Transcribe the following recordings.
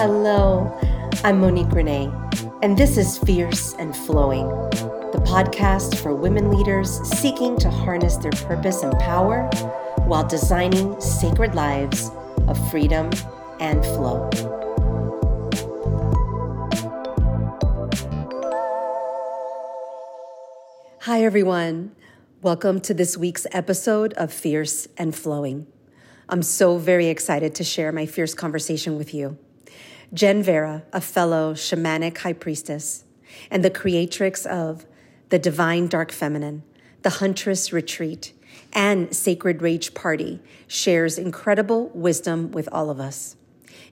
Hello, I'm Monique Renee, and this is Fierce and Flowing, the podcast for women leaders seeking to harness their purpose and power while designing sacred lives of freedom and flow. Hi, everyone. Welcome to this week's episode of Fierce and Flowing. I'm so very excited to share my fierce conversation with you. Jen Vera, a fellow Shamanic High Priestess and the Creatrix of the Divine Dark Feminine, the Huntress Retreat, and Sacred Rage Party, shares incredible wisdom with all of us.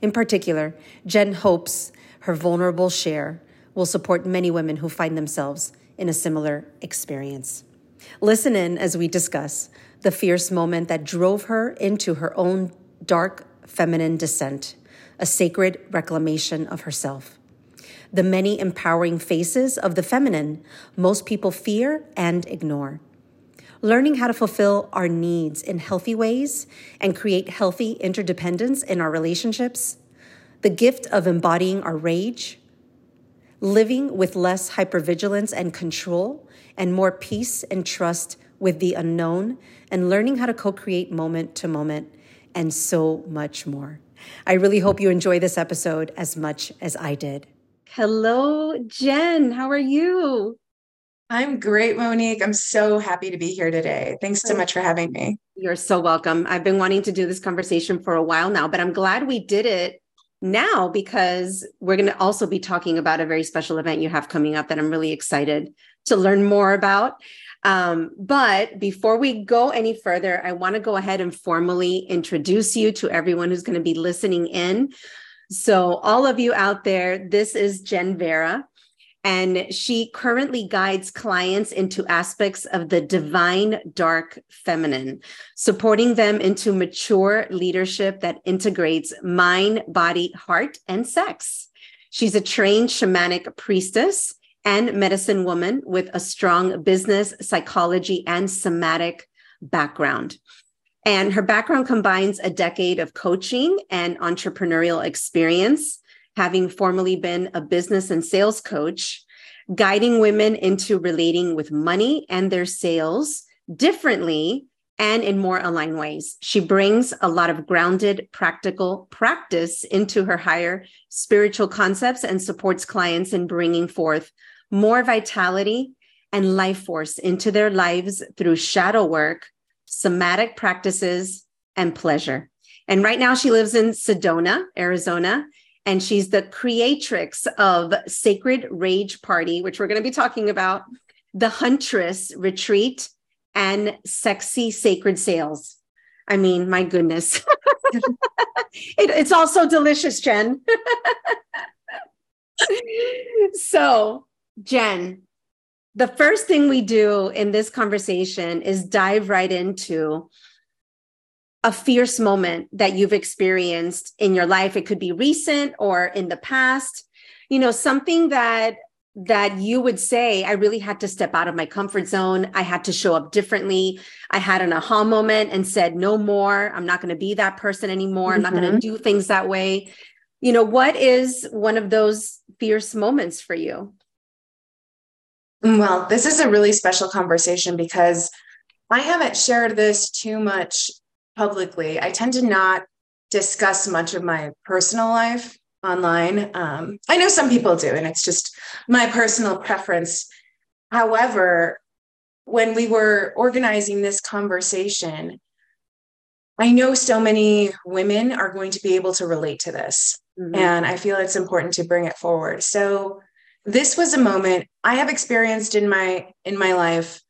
In particular, Jen hopes her vulnerable share will support many women who find themselves in a similar experience. Listen in as we discuss the fierce moment that drove her into her own dark feminine descent, a sacred reclamation of herself, the many empowering faces of the feminine most people fear and ignore, learning how to fulfill our needs in healthy ways and create healthy interdependence in our relationships, the gift of embodying our rage, living with less hypervigilance and control, and more peace and trust with the unknown, and learning how to co-create moment to moment, and so much more. I really hope you enjoy this episode as much as I did. Hello, Jen. How are you? I'm great, Monique. I'm so happy to be here today. Thanks so much for having me. You're so welcome. I've been wanting to do this conversation for a while now, but I'm glad we did it now because we're going to also be talking about a very special event you have coming up that I'm really excited to learn more about. But before we go any further, I want to go ahead and formally introduce you to everyone who's going to be listening in. So all of you out there, this is Jen Vera, and she currently guides clients into aspects of the divine dark feminine, supporting them into mature leadership that integrates mind, body, heart, and sex. She's a trained shamanic priestess and medicine woman with a strong business, psychology, and somatic background. And her background combines a decade of coaching and entrepreneurial experience, having formerly been a business and sales coach, guiding women into relating with money and their sales differently and in more aligned ways. She brings a lot of grounded, practical practice into her higher spiritual concepts and supports clients in bringing forth more vitality and life force into their lives through shadow work, somatic practices, and pleasure. And right now she lives in Sedona, Arizona, and she's the creatrix of Sacred Rage Party, which we're going to be talking about, the Huntress Retreat, and Sexy Sacred Sales. I mean, my goodness. It's all so delicious, Jen. So, Jen, the first thing we do in this conversation is dive right into a fierce moment that you've experienced in your life. It could be recent or in the past, you know, something that you would say, I really had to step out of my comfort zone. I had to show up differently. I had an aha moment and said, no more. I'm not going to be that person anymore. I'm not going to do things that way. You know, what is one of those fierce moments for you? Well, this is a really special conversation because I haven't shared this too much publicly. I tend to not discuss much of my personal life online. I know some people do, and it's just my personal preference. However, when we were organizing this conversation, I know so many women are going to be able to relate to this. And I feel it's important to bring it forward. So this was a moment I have experienced in my life,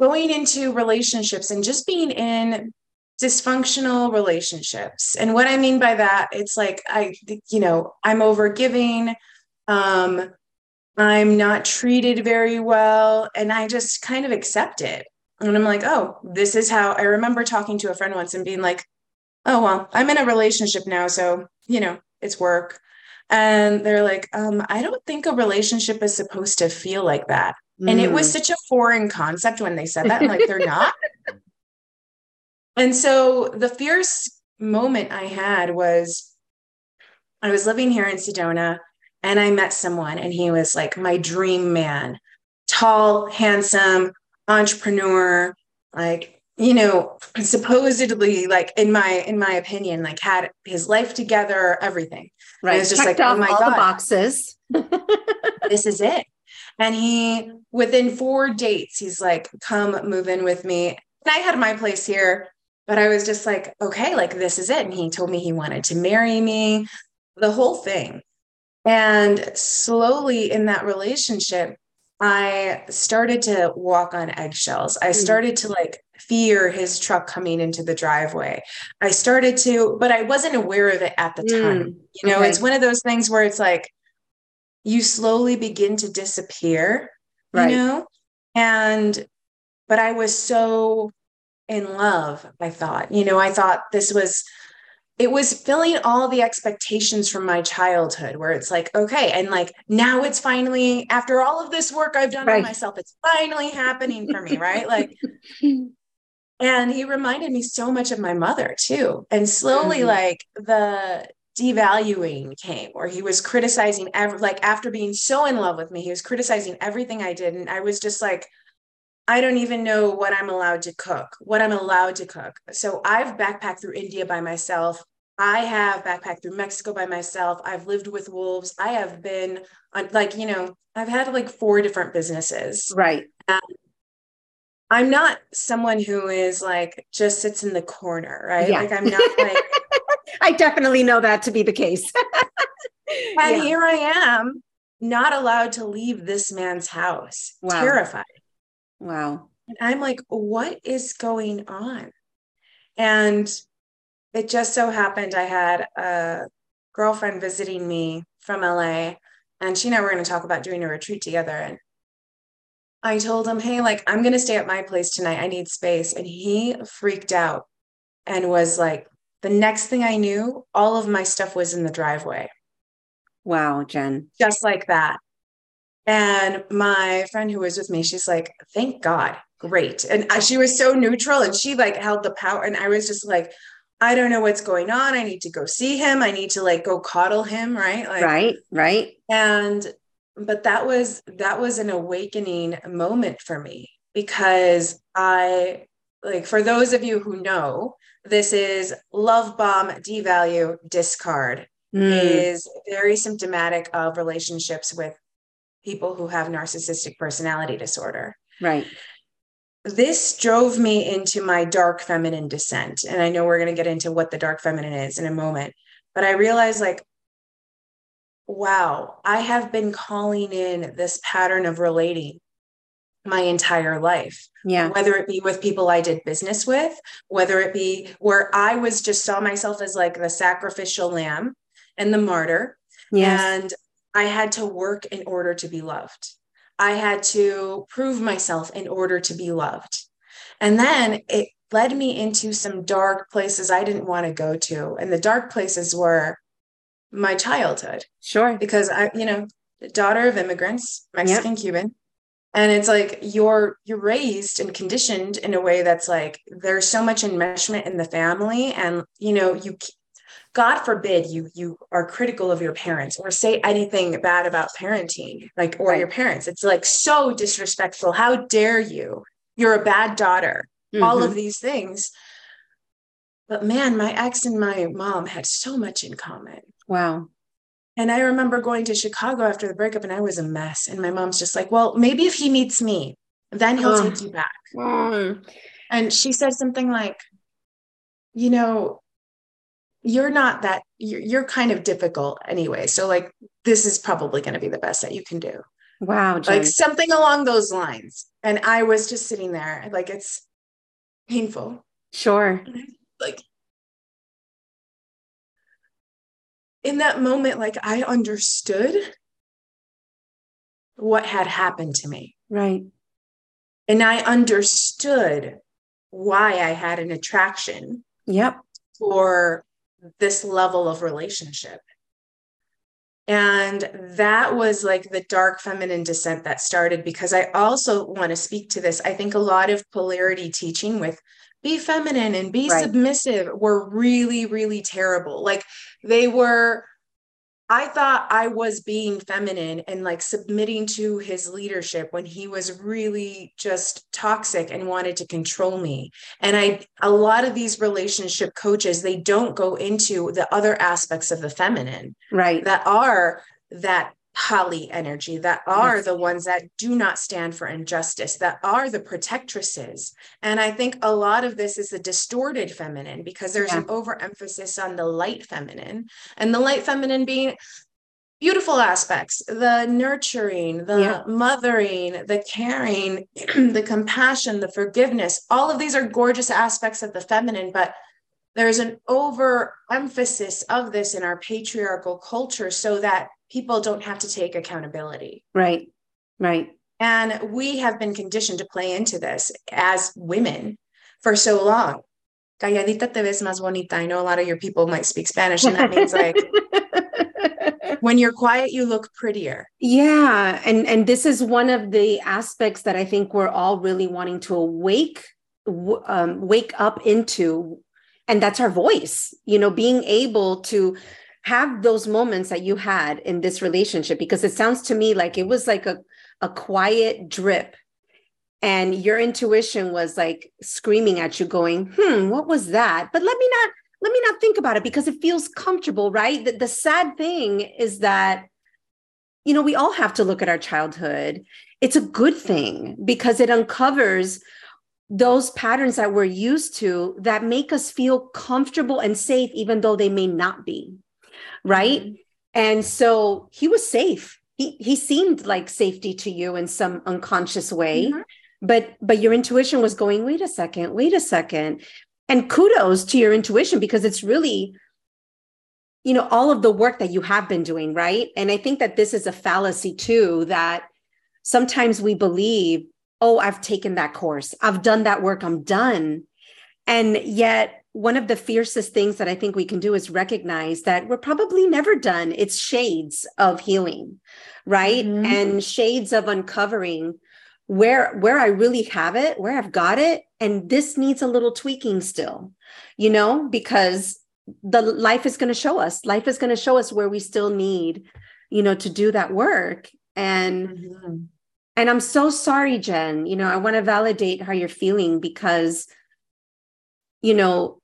going into relationships and just being in dysfunctional relationships. And what I mean by that, it's like, I'm overgiving. I'm not treated very well. And I just kind of accept it. And I'm like, oh, this is how. I remember talking to a friend once and being like, oh, well, I'm in a relationship now. So, it's work. And they're like, I don't think a relationship is supposed to feel like that. And it was such a foreign concept when they said that. I'm like, they're not. And so the fierce moment I had was I was living here in Sedona and I met someone and he was like my dream man, tall, handsome, entrepreneur, like, you know, supposedly like in my opinion, like had his life together, everything. Right. And it was just checked like, off, oh my all God, the boxes. This is it. And he, within 4 dates, he's like, come move in with me. And I had my place here, but I was just like, okay, like this is it. And he told me he wanted to marry me, the whole thing. And slowly in that relationship, I started to walk on eggshells. I started to like fear his truck coming into the driveway. I started to, but I wasn't aware of it at the time. You know, okay. It's one of those things where it's like, you slowly begin to disappear, right. You know? And, but I was so in love, I thought, you know, I thought this was, it was filling all the expectations from my childhood where it's like, okay. And like, now it's finally, after all of this work I've done right. on myself, it's finally happening for me. Right. Like, and he reminded me so much of my mother too. And slowly like the devaluing came where he was criticizing like after being so in love with me, he was criticizing everything I did. And I was just like, I don't even know what I'm allowed to cook, So I've backpacked through India by myself. I have backpacked through Mexico by myself. I've lived with wolves. I have been on, like, you know, I've had like 4 different businesses. Right. I'm not someone who is like, just sits in the corner, right? Yeah. Like I'm not like, I definitely know that to be the case. And here I am not allowed to leave this man's house. Wow. Terrified. Wow. And I'm like, what is going on? And it just so happened I had a girlfriend visiting me from LA and she and I were going to talk about doing a retreat together. And I told him, hey, like, I'm going to stay at my place tonight. I need space. And he freaked out and was like, the next thing I knew, all of my stuff was in the driveway. Wow, Jen. Just like that. And my friend who was with me, she's like, thank God. Great. And she was so neutral and she like held the power. And I was just like, I don't know what's going on. I need to go see him. I need to like go coddle him. Right. Like, right. And, but that was an awakening moment for me because I like, for those of you who know, this is love bomb, devalue, discard is very symptomatic of relationships with people who have narcissistic personality disorder. Right. This drove me into my dark feminine descent. And I know we're going to get into what the dark feminine is in a moment, but I realized like, wow, I have been calling in this pattern of relating my entire life. Yeah. Whether it be with people I did business with, whether it be where I was just saw myself as like the sacrificial lamb and the martyr. Yes. And I had to work in order to be loved. I had to prove myself in order to be loved. And then it led me into some dark places I didn't want to go to. And the dark places were my childhood. Sure. Because I, you know, daughter of immigrants, Mexican, Cuban. And it's like, you're raised and conditioned in a way that's like, there's so much enmeshment in the family. And, you know, you God forbid you are critical of your parents or say anything bad about parenting, like, or your parents. It's like so disrespectful. How dare you? You're a bad daughter, all of these things. But man, my ex and my mom had so much in common. Wow. And I remember going to Chicago after the breakup and I was a mess. And my mom's just like, well, maybe if he meets me, then he'll take you back. And she said something like, you know, you're not that, you're kind of difficult anyway. So like, this is probably going to be the best that you can do. Wow. Jen. Like something along those lines. And I was just sitting there like, it's painful. Sure. Like in that moment, like I understood what had happened to me. Right. And I understood why I had an attraction. Yep. For this level of relationship. And that was like the dark feminine descent that started, because I also want to speak to this. I think a lot of polarity teaching with be feminine and be submissive were really, really terrible. Like they were I thought I was being feminine and like submitting to his leadership when he was really just toxic and wanted to control me. And a lot of these relationship coaches, they don't go into the other aspects of the feminine, right? That are that Holly energy, that are the ones that do not stand for injustice, that are the protectresses. And I think a lot of this is a distorted feminine because there's an overemphasis on the light feminine, and the light feminine being beautiful aspects, the nurturing, the mothering, the caring, the compassion, the forgiveness. All of these are gorgeous aspects of the feminine, but there's an overemphasis of this in our patriarchal culture so that people don't have to take accountability. Right. Right. And we have been conditioned to play into this as women for so long. Calladita te ves más bonita. I know a lot of your people might speak Spanish, and that means like when you're quiet, you look prettier. Yeah. And this is one of the aspects that I think we're all really wanting to wake up into. And that's our voice, you know, being able to have those moments that you had in this relationship, because it sounds to me like it was like a quiet drip, and your intuition was like screaming at you going, what was that? But let me not think about it because it feels comfortable, right? The sad thing is that, you know, we all have to look at our childhood. It's a good thing because it uncovers those patterns that we're used to that make us feel comfortable and safe, even though they may not be. Right. And so he was safe. He seemed like safety to you in some unconscious way, but your intuition was going, wait a second. And kudos to your intuition, because it's really, you know, all of the work that you have been doing. Right. And I think that this is a fallacy too, that sometimes we believe, oh, I've taken that course. I've done that work. I'm done. And yet, one of the fiercest things that I think we can do is recognize that we're probably never done. It's shades of healing, right? Mm-hmm. And shades of uncovering where I really have it, where I've got it. And this needs a little tweaking still, you know, because life is going to show us where we still need, you know, to do that work. And, and I'm so sorry, Jen, you know, I want to validate how you're feeling because, you know,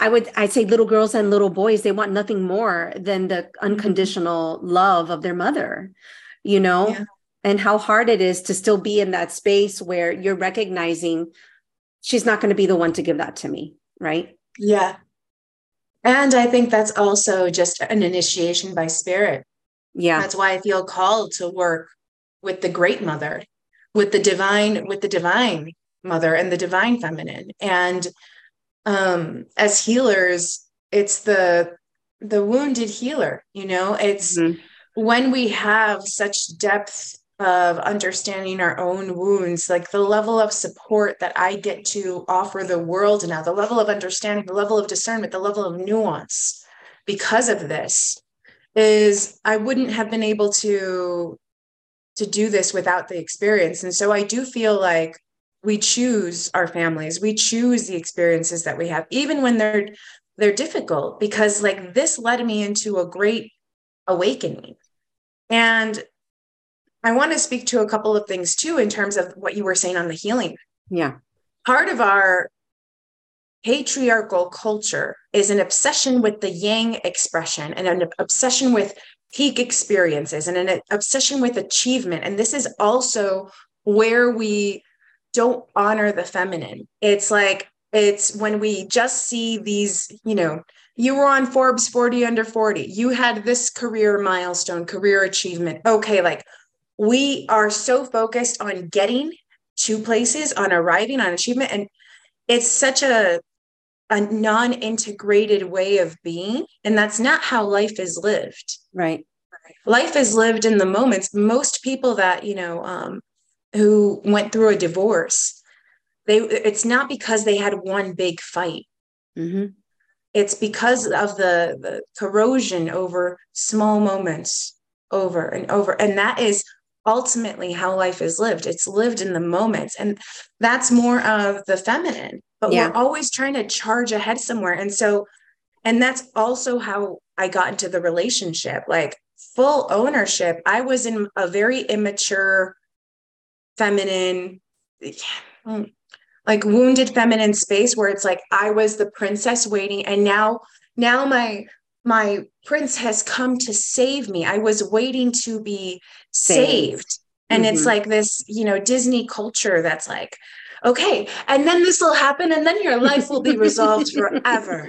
I'd say little girls and little boys, they want nothing more than the unconditional love of their mother, you know, and how hard it is to still be in that space where you're recognizing she's not going to be the one to give that to me. Right. Yeah. And I think that's also just an initiation by spirit. Yeah. That's why I feel called to work with the great mother, with the divine mother and the divine feminine. And, as healers, it's the wounded healer, you know, it's when we have such depth of understanding our own wounds, like the level of support that I get to offer the world now, the level of understanding, the level of discernment, the level of nuance because of this is I wouldn't have been able to do this without the experience. And so I do feel like we choose our families. We choose the experiences that we have, even when they're difficult, because like this led me into a great awakening. And I want to speak to a couple of things too, in terms of what you were saying on the healing. Yeah. Part of our patriarchal culture is an obsession with the yang expression and an obsession with peak experiences and an obsession with achievement. And this is also where we don't honor the feminine. It's like, it's when we just see these, you know, you were on Forbes 40 under 40, you had this career milestone, career achievement. Okay. Like we are so focused on getting to places, on arriving, on achievement. And it's such a non-integrated way of being. And that's not how life is lived. Right. Life is lived in the moments. Most people that, you know, who went through a divorce, it's not because they had one big fight. Mm-hmm. It's because of the corrosion over small moments over and over. And that is ultimately how life is lived. It's lived in the moments. And that's more of the feminine, but we're always trying to charge ahead somewhere. And so And that's also how I got into the relationship, like full ownership. I was in a very immature, feminine, like wounded feminine space where it's like, I was the princess waiting. And now my prince has come to save me. I was waiting to be saved. And it's like this, you know, Disney culture that's like, okay, and then this will happen, and then your life will be resolved forever.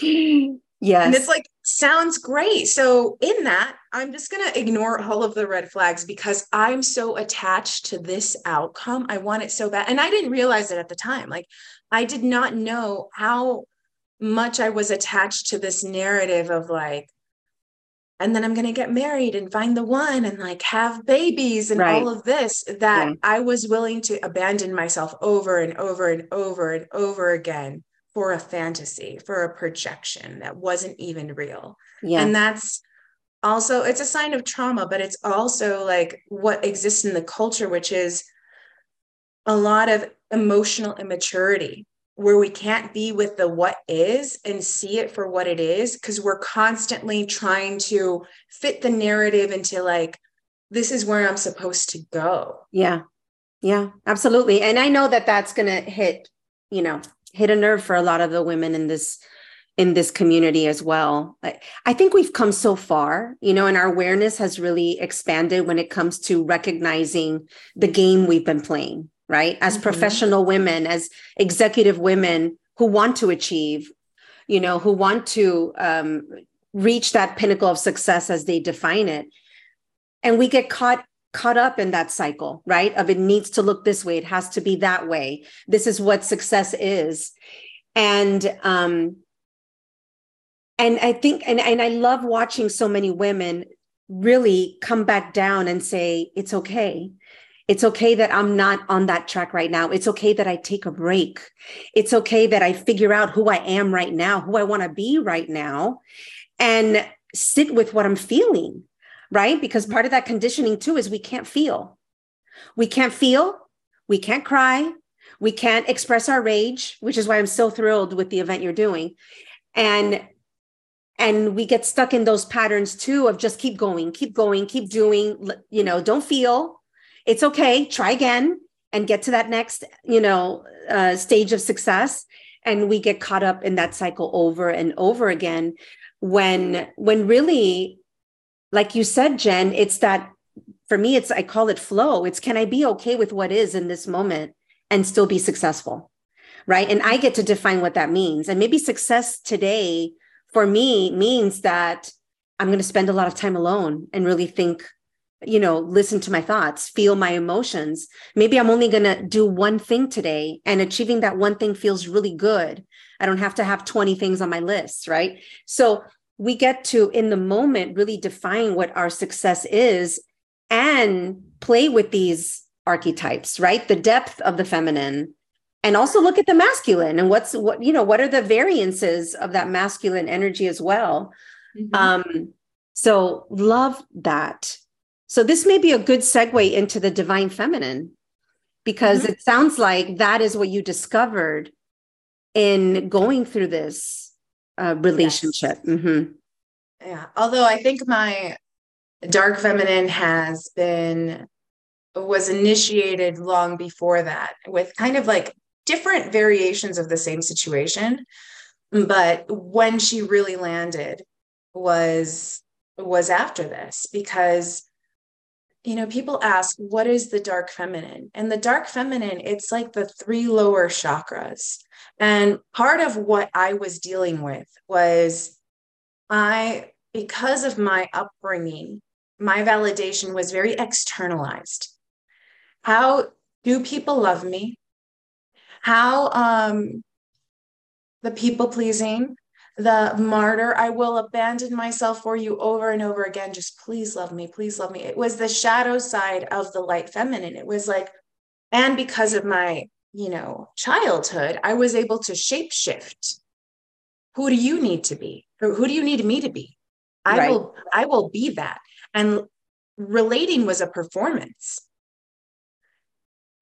Yes. And it's like, sounds great. So in that, I'm just going to ignore all of the red flags because I'm so attached to this outcome. I want it so bad. And I didn't realize it at the time. Like, I did not know how much I was attached to this narrative of like, and then I'm going to get married and find the one and like have babies and all of this, that I was willing to abandon myself over and over and over and over again for a fantasy, for a projection that wasn't even real. Yeah. And that's also, it's a sign of trauma, but it's also like what exists in the culture, which is a lot of emotional immaturity, where we can't be with the what is and see it for what it is, because we're constantly trying to fit the narrative into like, this is where I'm supposed to go. Yeah. Yeah, absolutely. And I know that that's going to hit, you know, hit a nerve for a lot of the women in this community as well. I think we've come so far, you know, and our awareness has really expanded when it comes to recognizing the game we've been playing. Right. As professional women, as executive women who want to achieve, you know, who want to reach that pinnacle of success as they define it. And we get caught up in that cycle, right? Of it needs to look this way. It has to be that way. This is what success is. And I think, and I love watching so many women really come back down and say, it's okay. It's okay that I'm not on that track right now. It's okay that I take a break. It's okay that I figure out who I am right now, who I want to be right now, and sit with what I'm feeling, right? Because part of that conditioning too is we can't feel. We can't feel. We can't cry. We can't express our rage, which is why I'm so thrilled with the event you're doing. And we get stuck in those patterns too of just keep going, keep doing, you know, don't feel. It's okay, try again and get to that next, you know, stage of success. And we get caught up in that cycle over and over again when really, like you said, Jen, it's that, for me, it's, I call it flow. It's, can I be okay with what is in this moment and still be successful, right? And I get to define what that means. And maybe success today for me means that I'm going to spend a lot of time alone and really think, you know, listen to my thoughts, feel my emotions. Maybe I'm only going to do one thing today, and achieving that one thing feels really good. I don't have to have 20 things on my list, right? So we get to, in the moment, really define what our success is and play with these archetypes, right? The depth of the feminine, and also look at the masculine and what are the variances of that masculine energy as well? Mm-hmm. So love that. So this may be a good segue into the divine feminine, because it sounds like that is what you discovered in going through this relationship. Yes. Mm-hmm. Yeah. Although I think my dark feminine was initiated long before that, with kind of like different variations of the same situation. But when she really landed was after this, because you know, people ask, what is the dark feminine? And the dark feminine, it's like the three lower chakras. And part of what I was dealing with was because of my upbringing, my validation was very externalized. How do people love me? How the people pleasing, the martyr, I will abandon myself for you over and over again. Just please love me, please love me. It was the shadow side of the light feminine. It was like, and because of my, you know, childhood, I was able to shapeshift. Who do you need to be? Or who do you need me to be? I will be that. And relating was a performance.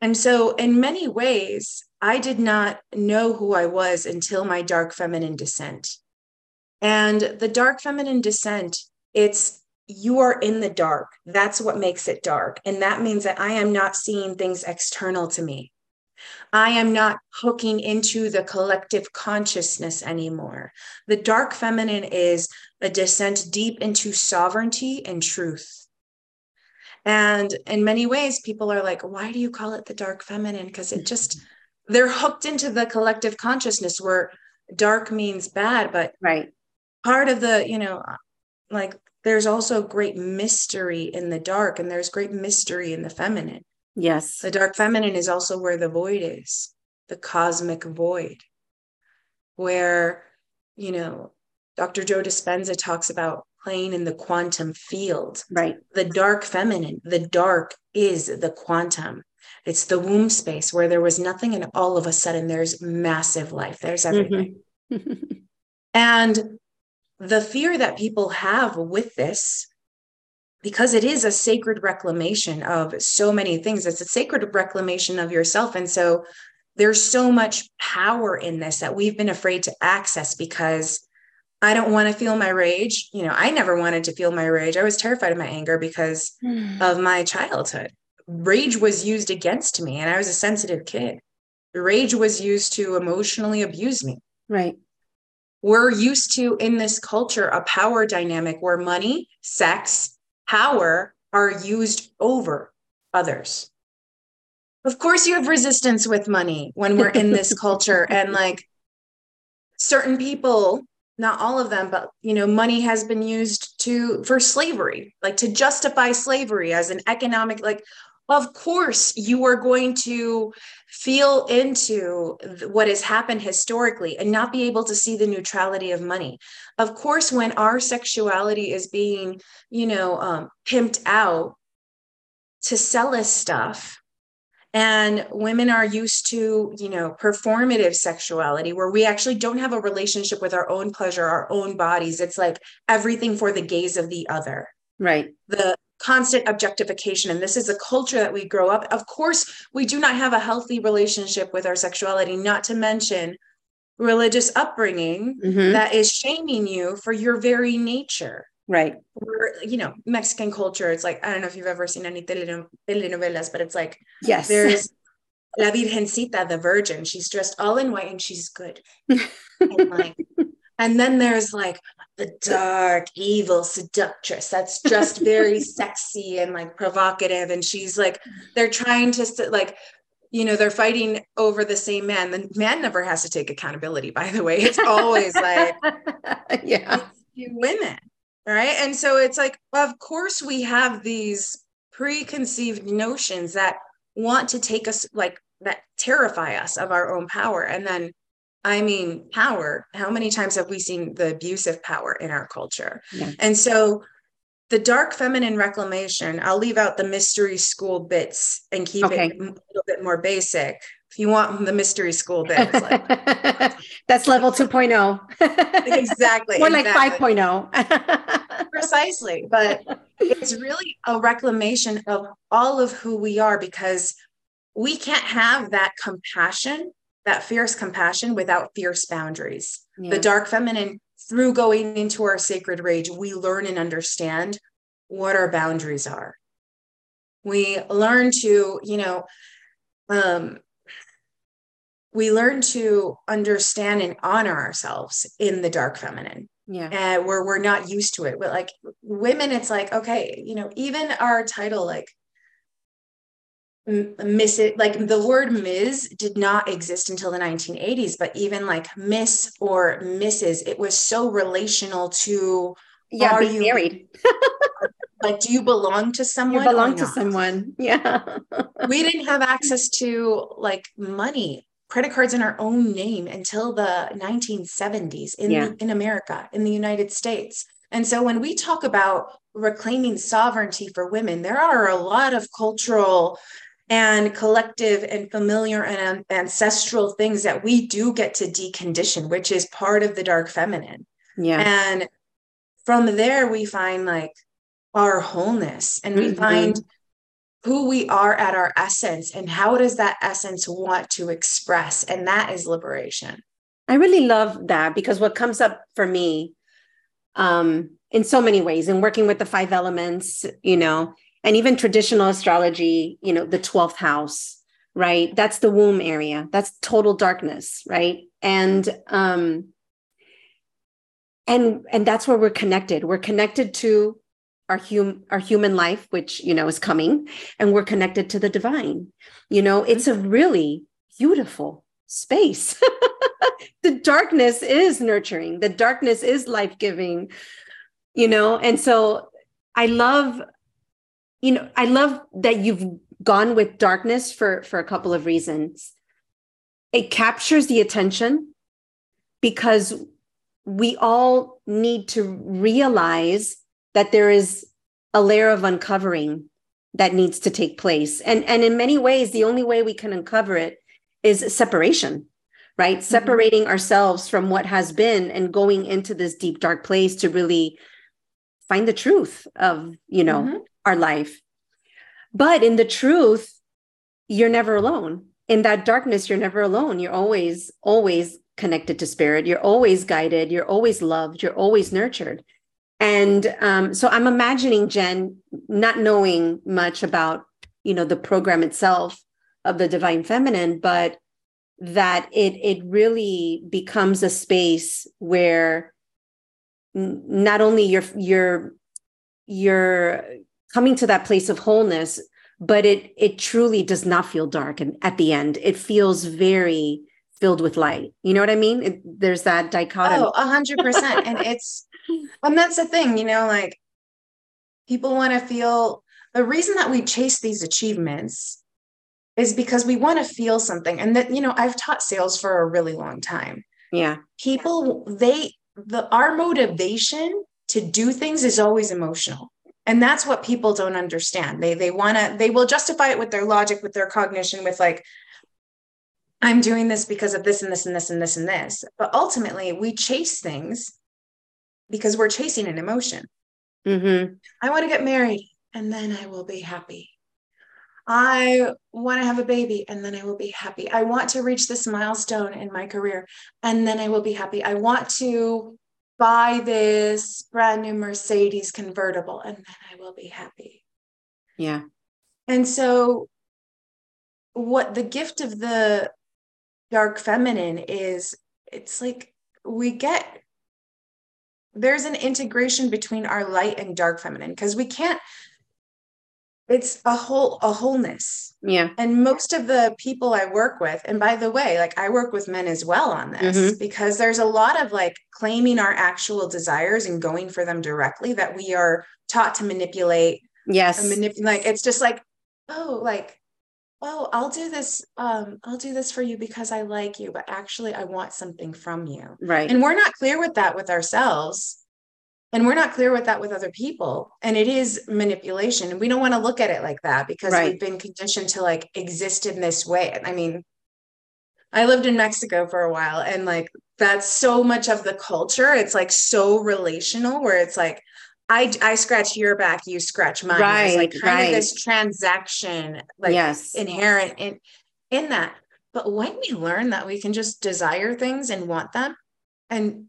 And so in many ways, I did not know who I was until my dark feminine descent. And the dark feminine descent, it's you are in the dark. That's what makes it dark. And that means that I am not seeing things external to me. I am not hooking into the collective consciousness anymore. The dark feminine is a descent deep into sovereignty and truth. And in many ways, people are like, why do you call it the dark feminine? Because it just, they're hooked into the collective consciousness where dark means bad, but right. Part of the, you know, like there's also great mystery in the dark and there's great mystery in the feminine. Yes. The dark feminine is also where the void is, the cosmic void, where, you know, Dr. Joe Dispenza talks about playing in the quantum field. Right. The dark feminine, the dark is the quantum. It's the womb space where there was nothing and all of a sudden there's massive life. There's everything. Mm-hmm. And the fear that people have with this, because it is a sacred reclamation of so many things. It's a sacred reclamation of yourself. And so there's so much power in this that we've been afraid to access because I don't want to feel my rage. You know, I never wanted to feel my rage. I was terrified of my anger because of my childhood. Rage was used against me and I was a sensitive kid. Rage was used to emotionally abuse me. Right. We're used to, in this culture, a power dynamic where money, sex, power are used over others. Of course you have resistance with money when we're in this culture, and like certain people, not all of them, but you know, money has been used for slavery, like to justify slavery as an economic, like, of course you are going to feel into what has happened historically and not be able to see the neutrality of money. Of course, when our sexuality is being, you know, pimped out to sell us stuff, and women are used to, you know, performative sexuality where we actually don't have a relationship with our own pleasure, our own bodies. It's like everything for the gaze of the other. Right. The constant objectification. And this is a culture that we grow up. Of course, we do not have a healthy relationship with our sexuality, not to mention religious upbringing that is shaming you for your very nature. Right. We're, you know, Mexican culture. It's like, I don't know if you've ever seen any telenovelas, but it's like, yes, there's La Virgencita, the virgin. She's dressed all in white and she's good. And like, and then there's like the dark, evil seductress that's just very sexy and like provocative. And she's like, they're trying to like, you know, they're fighting over the same man. The man never has to take accountability, by the way. It's always like, yeah, you women. Right. And so it's like, of course we have these preconceived notions that want to take us, like, that terrify us of our own power. And then, I mean, power, how many times have we seen the abuse of power in our culture? Yeah. And so the dark feminine reclamation, I'll leave out the mystery school bits and keep it a little bit more basic. If you want the mystery school bits. Like, that's level 2.0. Exactly. More like 5.0. Precisely. But it's really a reclamation of all of who we are, because we can't have that compassion, that fierce compassion, without fierce boundaries. Yeah. The dark feminine, through going into our sacred rage, we learn and understand what our boundaries are. We learn to, you know, we learn to understand and honor ourselves in the dark feminine. Yeah. And where we're not used to it, but like women, it's like, okay, you know, even our title, like, Miss it, like the word Ms. did not exist until the 1980s, but even like Miss or Mrs., it was so relational to, are you married? Like, do you belong to someone? You belong to someone. Yeah. We didn't have access to like money, credit cards in our own name until the 1970s in America, in the United States. And so when we talk about reclaiming sovereignty for women, there are a lot of cultural and collective and familiar and ancestral things that we do get to decondition, which is part of the dark feminine. Yeah. And from there we find like our wholeness, and we find who we are at our essence and how does that essence want to express. And that is liberation. I really love that, because what comes up for me in so many ways, and working with the five elements, you know, and even traditional astrology, you know, the 12th house, right? That's the womb area. That's total darkness, right? And that's where we're connected. We're connected to our human life, which, you know, is coming, and we're connected to the divine. You know, it's a really beautiful space. The darkness is nurturing. The darkness is life-giving, you know? And so I love, you know, I love that you've gone with darkness for a couple of reasons. It captures the attention because we all need to realize that there is a layer of uncovering that needs to take place. And in many ways, the only way we can uncover it is separation, right? Mm-hmm. Separating ourselves from what has been and going into this deep, dark place to really find the truth of, you know, mm-hmm. our life. But in the truth, you're never alone. In that darkness, you're never alone. You're always, always connected to spirit. You're always guided. You're always loved. You're always nurtured. And so I'm imagining, Jen, not knowing much about, you know, the program itself of the Divine Feminine, but that it really becomes a space where not only you're coming to that place of wholeness, but it truly does not feel dark. And at the end, it feels very filled with light. You know what I mean? There's that dichotomy. Oh, 100%. And it's, and that's the thing, you know, like people want to feel, the reason that we chase these achievements is because we want to feel something. And that, you know, I've taught sales for a really long time. Yeah. People, our motivation to do things is always emotional. And that's what people don't understand. They will justify it with their logic, with their cognition, with like, I'm doing this because of this and this and this and this and this. But ultimately, we chase things because we're chasing an emotion. Mm-hmm. I want to get married and then I will be happy. I want to have a baby and then I will be happy. I want to reach this milestone in my career and then I will be happy. I want to buy this brand new Mercedes convertible and then I will be happy. Yeah. And so what the gift of the dark feminine is, it's like there's an integration between our light and dark feminine, because we can't, it's a wholeness. Yeah. And most of the people I work with, and by the way, like I work with men as well on this, mm-hmm. because there's a lot of like claiming our actual desires and going for them directly that we are taught to manipulate. Yes. Like, it's just like, oh, I'll do this for you because I like you, but actually I want something from you. Right. And we're not clear with that with ourselves. And we're not clear with that with other people. And it is manipulation. And we don't want to look at it like that because we've been conditioned to like exist in this way. I mean, I lived in Mexico for a while, and like, that's so much of the culture. It's like so relational, where it's like, I scratch your back, you scratch mine. Right, it's like kind of this transaction, like inherent in that. But when we learn that we can just desire things and want them and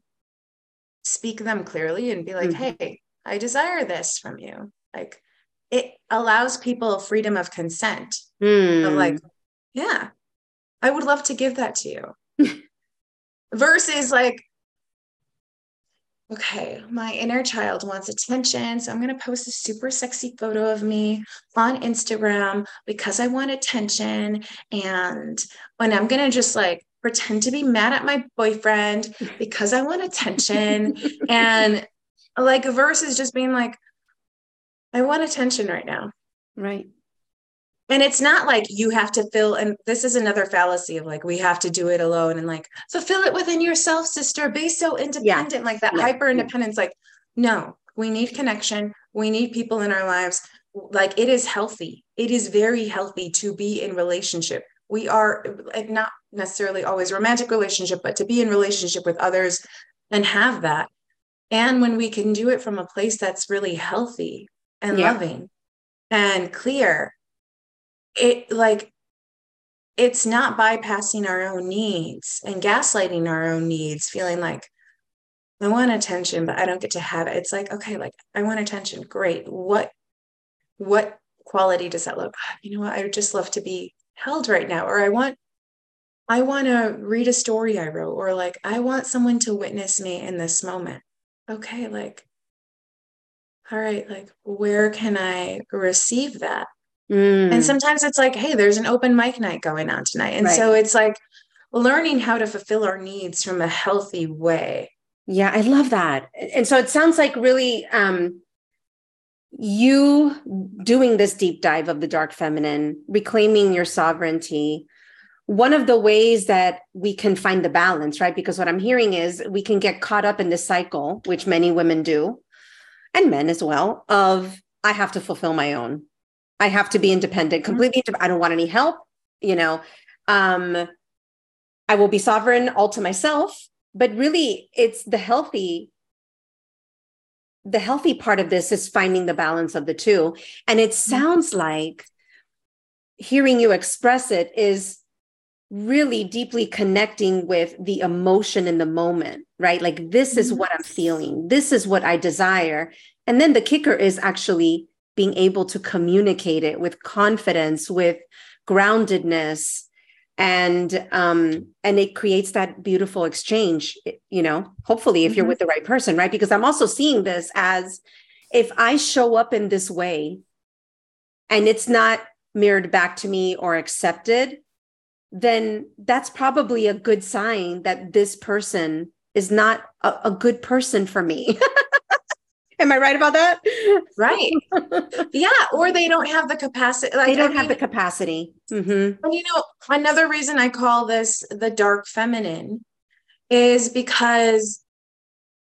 speak them clearly and be like, mm-hmm. hey, I desire this from you. Like, it allows people freedom of consent. Mm. Of like, yeah, I would love to give that to you. Versus like, okay, my inner child wants attention, so I'm going to post a super sexy photo of me on Instagram because I want attention. And I'm going to just like pretend to be mad at my boyfriend because I want attention. And like, versus just being like, I want attention right now. Right. And it's not like you have to fill, and this is another fallacy of like, we have to do it alone and like, fulfill it within yourself, sister, be so independent, like that hyper independence, like, no, we need connection. We need people in our lives. Like, it is healthy. It is very healthy to be in relationship. We are not necessarily always romantic relationship, but to be in relationship with others and have that. And when we can do it from a place that's really healthy and loving and clear, it like, it's not bypassing our own needs and gaslighting our own needs, feeling like I want attention, but I don't get to have it. It's like, okay, like I want attention. Great. What quality does that look? You know what? I would just love to be held right now. Or I want to read a story I wrote, or like, I want someone to witness me in this moment. Okay. Like, all right, like where can I receive that? Mm. And sometimes it's like, hey, there's an open mic night going on tonight. And so it's like learning how to fulfill our needs from a healthy way. Yeah, I love that. And so it sounds like really you doing this deep dive of the dark feminine, reclaiming your sovereignty, one of the ways that we can find the balance, right? Because what I'm hearing is we can get caught up in this cycle, which many women do, and men as well, of I have to fulfill my own. I have to be independent, completely independent. I don't want any help, you know. I will be sovereign all to myself. But really, it's the healthy part of this is finding the balance of the two. And it sounds like hearing you express it is really deeply connecting with the emotion in the moment, right? Like, this is what I'm feeling. This is what I desire. And then the kicker is actually being able to communicate it with confidence, with groundedness. And it creates that beautiful exchange, you know, hopefully if you're with the right person, right? Because I'm also seeing this as if I show up in this way and it's not mirrored back to me or accepted, then that's probably a good sign that this person is not a good person for me. Am I right about that? Right. Yeah. Or they don't have the capacity. Like, they don't have the capacity. Mm-hmm. And you know, another reason I call this the dark feminine is because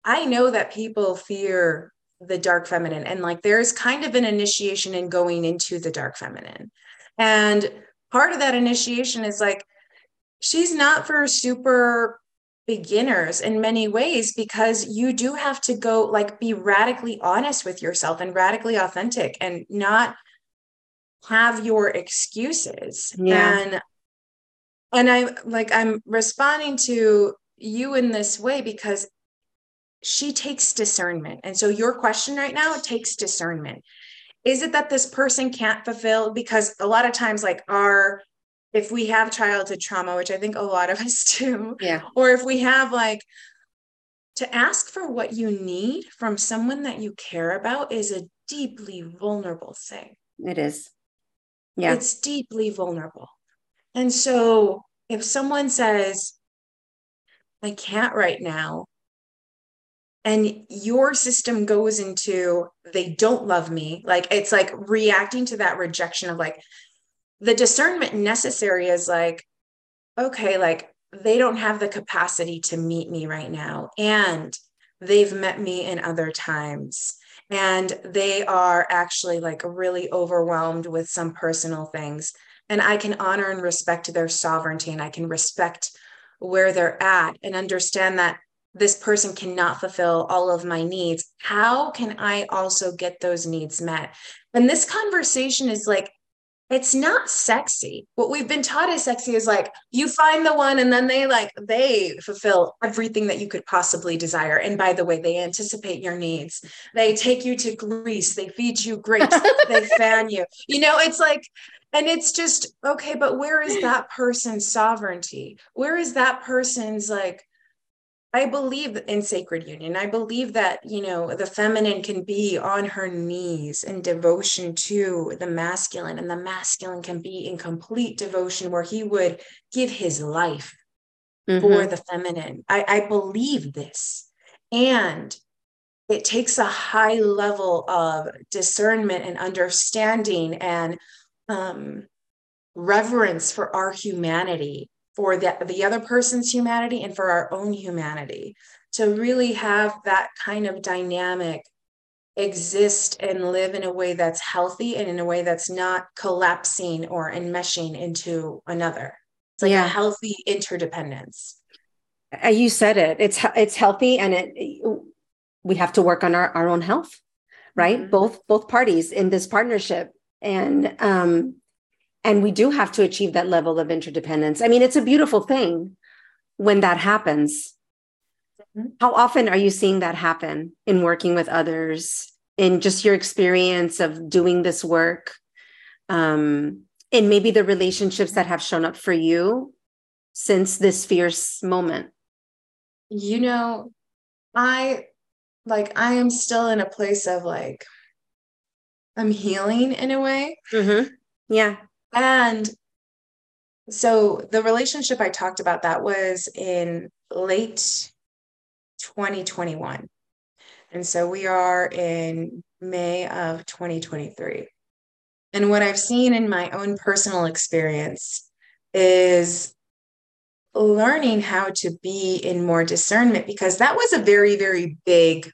I know that people fear the dark feminine, and like, there's kind of an initiation in going into the dark feminine. And part of that initiation is like, she's not for super beginners in many ways, because you do have to go like be radically honest with yourself and radically authentic and not have your excuses. Yeah. And I'm responding to you in this way because she takes discernment. And so your question right now takes discernment. Is it that this person can't fulfill? Because a lot of times, like if we have childhood trauma, which I think a lot of us do, or if we have, like, to ask for what you need from someone that you care about is a deeply vulnerable thing. It is. Yeah. It's deeply vulnerable. And so if someone says, I can't right now, and your system goes into, they don't love me. Like, it's like reacting to that rejection of like, the discernment necessary is like, okay, like they don't have the capacity to meet me right now. And they've met me in other times. And they are actually like really overwhelmed with some personal things. And I can honor and respect their sovereignty. And I can respect where they're at and understand that this person cannot fulfill all of my needs. How can I also get those needs met? And this conversation is like, it's not sexy. What we've been taught is sexy is like you find the one and then they fulfill everything that you could possibly desire. And by the way, they anticipate your needs. They take you to Greece. They feed you grapes. They fan you. You know, it's like, and it's just, okay, but where is that person's sovereignty? Where is that person's like, I believe in sacred union. I believe that, you know, the feminine can be on her knees in devotion to the masculine, and the masculine can be in complete devotion where he would give his life for the feminine. I believe this. And it takes a high level of discernment and understanding and reverence for our humanity, for the other person's humanity, and for our own humanity, to really have that kind of dynamic exist and live in a way that's healthy and in a way that's not collapsing or enmeshing into another. It's like a healthy interdependence. You said it. It's healthy, and we have to work on our own health, right? Both parties in this partnership. And we do have to achieve that level of interdependence. I mean, it's a beautiful thing when that happens. How often are you seeing that happen in working with others, in just your experience of doing this work, and maybe the relationships that have shown up for you since this fierce moment? You know, I am still in a place of like, I'm healing in a way. Mm-hmm. Yeah. And so the relationship I talked about, that was in late 2021. And so we are in May of 2023. And what I've seen in my own personal experience is learning how to be in more discernment, because that was a very, very big,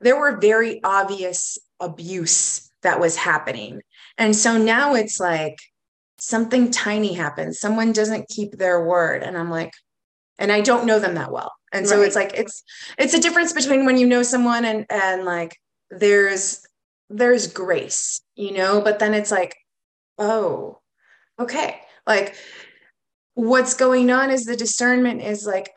there were very obvious abuse that was happening. And so now it's like something tiny happens. Someone doesn't keep their word. And I'm like, and I don't know them that well. And so it's like, it's a difference between when you know someone and like, there's grace, you know, but then it's like, oh, okay. Like what's going on is the discernment is like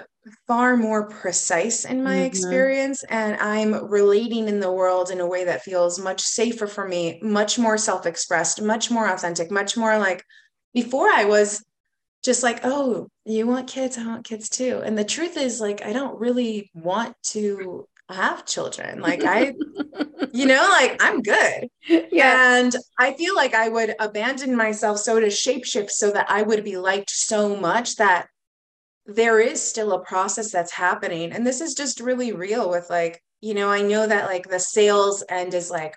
far more precise in my experience. And I'm relating in the world in a way that feels much safer for me, much more self-expressed, much more authentic, much more like before I was just like, oh, you want kids? I want kids too. And the truth is like, I don't really want to have children. Like I, you know, like I'm good. Yeah. And I feel like I would abandon myself. So to shapeshift so that I would be liked so much that there is still a process that's happening. And this is just really real with like, you know, I know that like the sales end is like,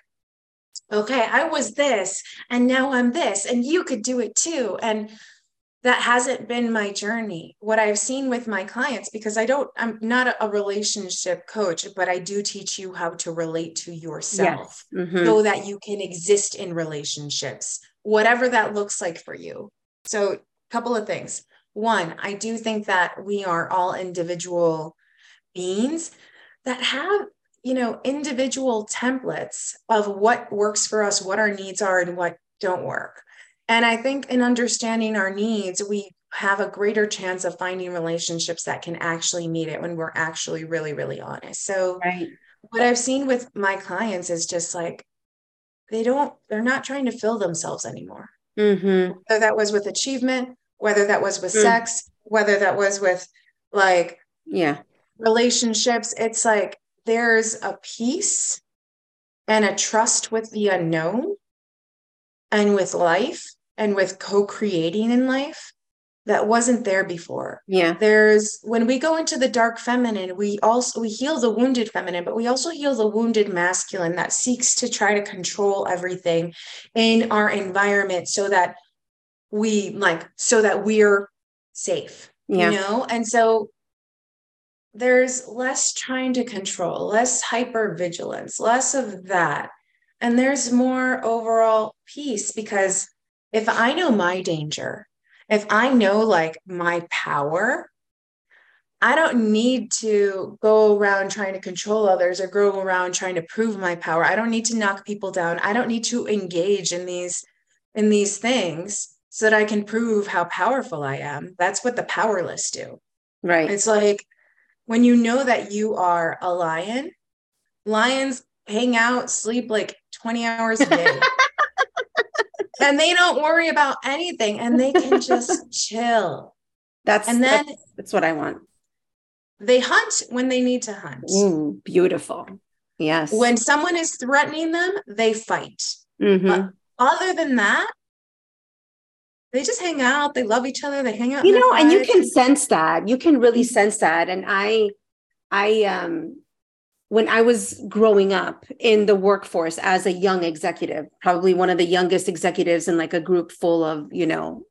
okay, I was this and now I'm this and you could do it too. And that hasn't been my journey. What I've seen with my clients, because I'm not a relationship coach, but I do teach you how to relate to yourself so that you can exist in relationships, whatever that looks like for you. So a couple of things. One, I do think that we are all individual beings that have, you know, individual templates of what works for us, what our needs are, and what don't work. And I think in understanding our needs, we have a greater chance of finding relationships that can actually meet it when we're actually really, really honest. So what I've seen with my clients is just like, they're not trying to fill themselves anymore. Mm-hmm. Whether that was with achievement, whether that was with sex, whether that was with like relationships, it's like, there's a peace and a trust with the unknown and with life and with co-creating in life that wasn't there before. Yeah. There's, when we go into the dark feminine, we heal the wounded feminine, but we also heal the wounded masculine that seeks to try to control everything in our environment so that we're safe, you know? And so there's less trying to control, less hypervigilance, less of that. And there's more overall peace, because if I know my danger, if I know like my power, I don't need to go around trying to control others or go around trying to prove my power. I don't need to knock people down. I don't need to engage in these things so that I can prove how powerful I am. That's what the powerless do. Right. It's like when you know that you are a lion, lions hang out, sleep like 20 hours a day. And they don't worry about anything and they can just chill. That's what I want. They hunt when they need to hunt. Ooh, beautiful. Yes. When someone is threatening them, they fight. Mm-hmm. But other than that, they just hang out. They love each other. They hang out. You know, and you can sense that. You can really sense that. And I when I was growing up in the workforce as a young executive, probably one of the youngest executives in like a group full of, you know,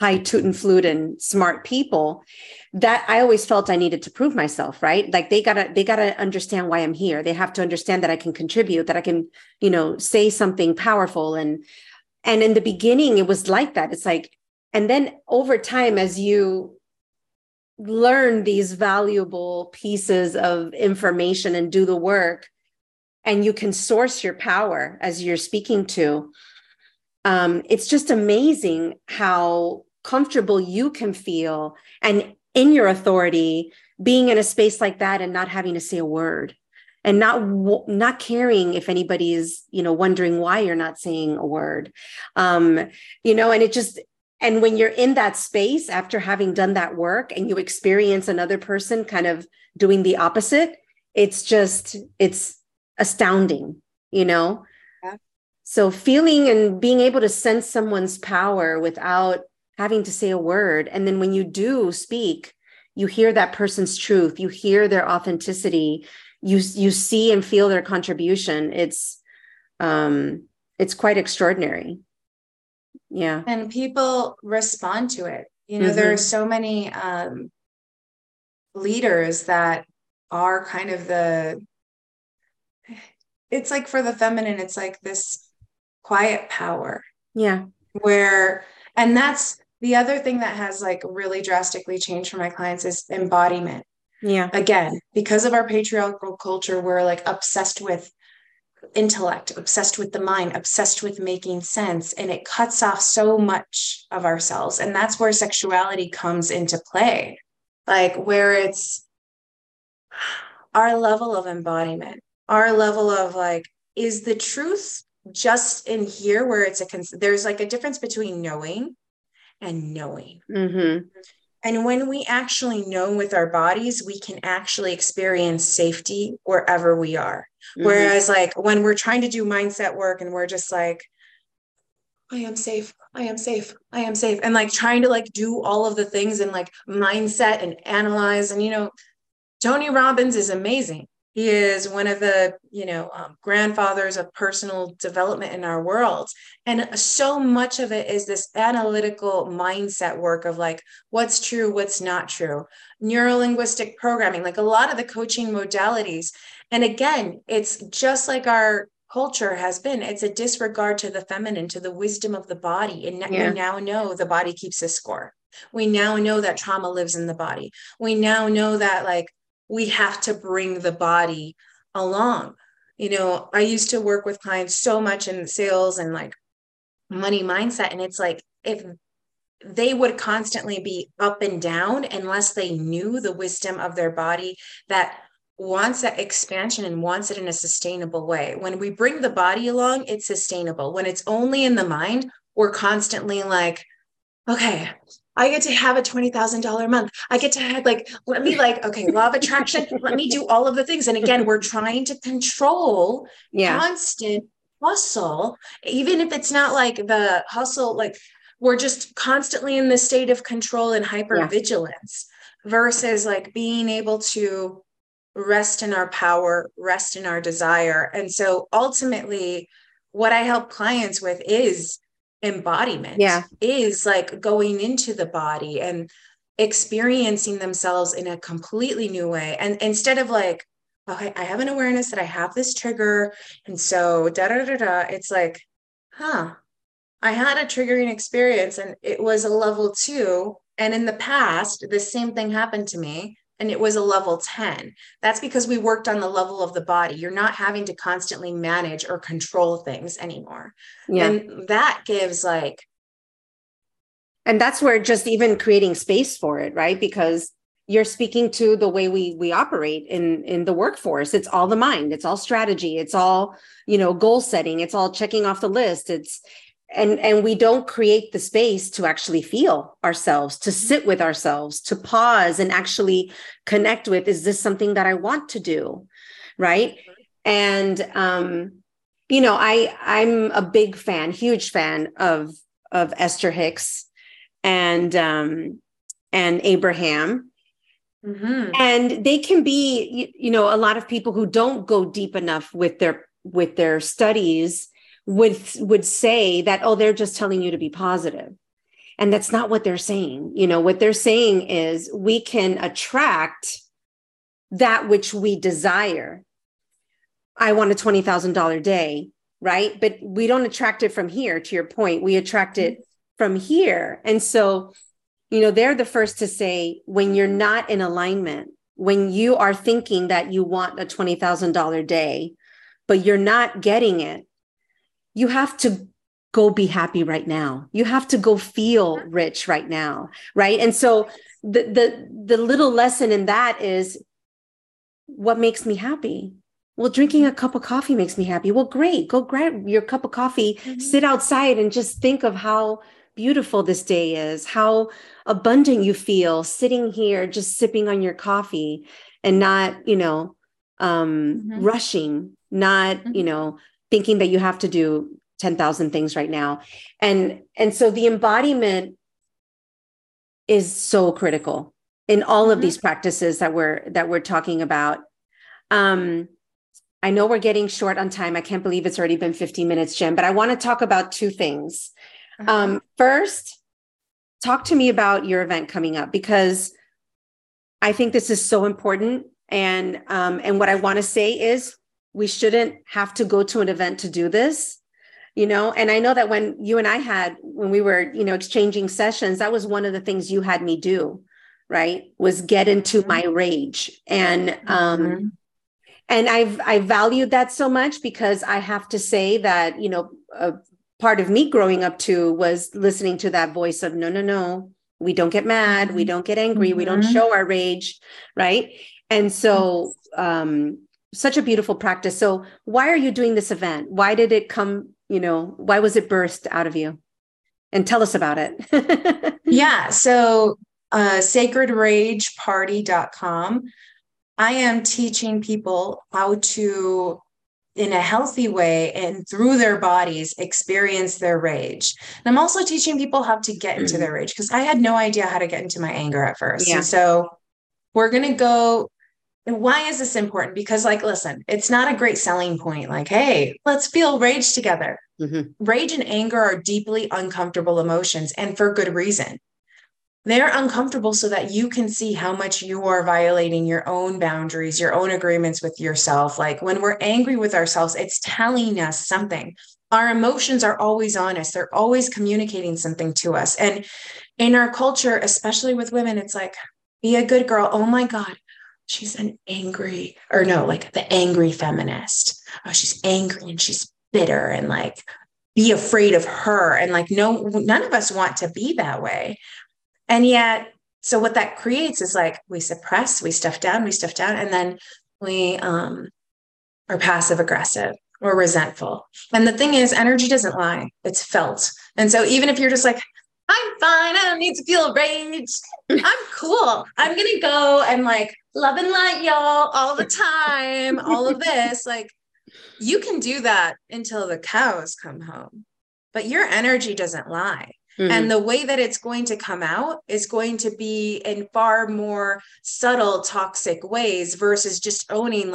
high toot and flute and smart people, that I always felt I needed to prove myself, right? Like they gotta understand why I'm here. They have to understand that I can contribute, that I can, you know, say something powerful. And in the beginning, it was like that. It's like, and then over time, as you learn these valuable pieces of information and do the work, and you can source your power as you're speaking to, it's just amazing how comfortable you can feel and in your authority being in a space like that and not having to say a word and not caring if anybody is, you know, wondering why you're not saying a word, you know, and it just, and when you're in that space after having done that work and you experience another person kind of doing the opposite, it's just, it's astounding, you know? Yeah. So feeling and being able to sense someone's power without having to say a word. And then when you do speak, you hear that person's truth, you hear their authenticity, you see and feel their contribution. It's quite extraordinary. Yeah. And people respond to it. You know, mm-hmm. there are so many leaders that are kind of it's like for the feminine, it's like this quiet power. Yeah. And that's the other thing that has like really drastically changed for my clients is embodiment. Yeah. Again, because of our patriarchal culture, we're like obsessed with intellect, obsessed with the mind, obsessed with making sense. And it cuts off so much of ourselves. And that's where sexuality comes into play. Like where it's our level of embodiment, our level of like, is the truth just in here where it's there's like a difference between knowing and knowing. Mm-hmm. And when we actually know with our bodies, we can actually experience safety wherever we are. Mm-hmm. Whereas like when we're trying to do mindset work and we're just like, I am safe, I am safe, I am safe. And like trying to like do all of the things and like mindset and analyze. And, you know, Tony Robbins is amazing. He is one of the, you know, grandfathers of personal development in our world. And so much of it is this analytical mindset work of like, what's true, what's not true, neurolinguistic programming, like a lot of the coaching modalities. And again, it's just like our culture has been, it's a disregard to the feminine, to the wisdom of the body. And yeah. We now know the body keeps a score. We now know that trauma lives in the body. We now know that like, we have to bring the body along. You know, I used to work with clients so much in sales and like money mindset. And it's like, if they would constantly be up and down, unless they knew the wisdom of their body that wants that expansion and wants it in a sustainable way. When we bring the body along, it's sustainable. When it's only in the mind, we're constantly like, okay, I get to have a $20,000 month. I get to have like, let me like, okay, law of attraction, let me do all of the things. And again, we're trying to control constant hustle, even if it's not like the hustle, like we're just constantly in the state of control and hypervigilance versus like being able to rest in our power, rest in our desire. And so ultimately what I help clients with is embodiment, is like going into the body and experiencing themselves in a completely new way. And instead of like, okay, I have an awareness that I have this trigger. And so it's like, I had a triggering experience and it was a level 2. And in the past, the same thing happened to me. And it was a level 10. That's because we worked on the level of the body. You're not having to constantly manage or control things anymore. Yeah. And that gives like. And that's where just even creating space for it, right? Because you're speaking to the way we operate in the workforce. It's all the mind. It's all strategy. It's all, you know, goal setting. It's all checking off the list. And we don't create the space to actually feel ourselves, to sit with ourselves, to pause and actually connect with, is this something that I want to do? Right. And, you know, I'm a big fan, huge fan of Esther Hicks and Abraham. Mm-hmm. And they can be, you know, a lot of people who don't go deep enough with their studies would say that, oh, they're just telling you to be positive. And that's not what they're saying. You know, what they're saying is we can attract that which we desire. I want a $20,000 day, right? But we don't attract it from here, to your point. We attract it from here. And so, you know, they're the first to say, when you're not in alignment, when you are thinking that you want a $20,000 day, but you're not getting it, you have to go be happy right now. You have to go feel rich right now, right? And so the little lesson in that is, what makes me happy? Well, drinking a cup of coffee makes me happy. Well, great. Go grab your cup of coffee, sit outside and just think of how beautiful this day is, how abundant you feel sitting here, just sipping on your coffee and not, rushing, not, thinking that you have to do 10,000 things right now. And so the embodiment is so critical in all of these practices that we're talking about. I know we're getting short on time. I can't believe it's already been 15 minutes, Jen, but I want to talk about two things. First, talk to me about your event coming up, because I think this is so important. And what I want to say is we shouldn't have to go to an event to do this, and I know that when you and I when we were, exchanging sessions, that was one of the things you had me do, right? Was get into my rage. And I valued that so much, because I have to say that, a part of me growing up too was listening to that voice of no, we don't get mad. We don't get angry. We don't show our rage. Right. And so, such a beautiful practice. So why are you doing this event? Why did it come, why was it burst out of you? And tell us about it. Yeah. So, sacredrageparty.com. I am teaching people how to, in a healthy way and through their bodies, experience their rage. And I'm also teaching people how to get into their rage, because I had no idea how to get into my anger at first. Yeah. And so we're going to go. And why is this important? Because listen, it's not a great selling point. Hey, let's feel rage together. Rage and anger are deeply uncomfortable emotions, and for good reason. They're uncomfortable so that you can see how much you are violating your own boundaries, your own agreements with yourself. When we're angry with ourselves, it's telling us something. Our emotions are always on us. They're always communicating something to us. And in our culture, especially with women, it's be a good girl. Oh my God, she's an angry, or no, the angry feminist. Oh, she's angry and she's bitter, and be afraid of her. And no, none of us want to be that way. And yet, so what that creates is we suppress, we stuff down, and then we are passive aggressive or resentful. And the thing is, energy doesn't lie. It's felt. And so even if you're just I'm fine, I don't need to feel rage, I'm cool, I'm going to go and love and light y'all all the time, all of this, you can do that until the cows come home, but your energy doesn't lie. And the way that it's going to come out is going to be in far more subtle, toxic ways versus just owning,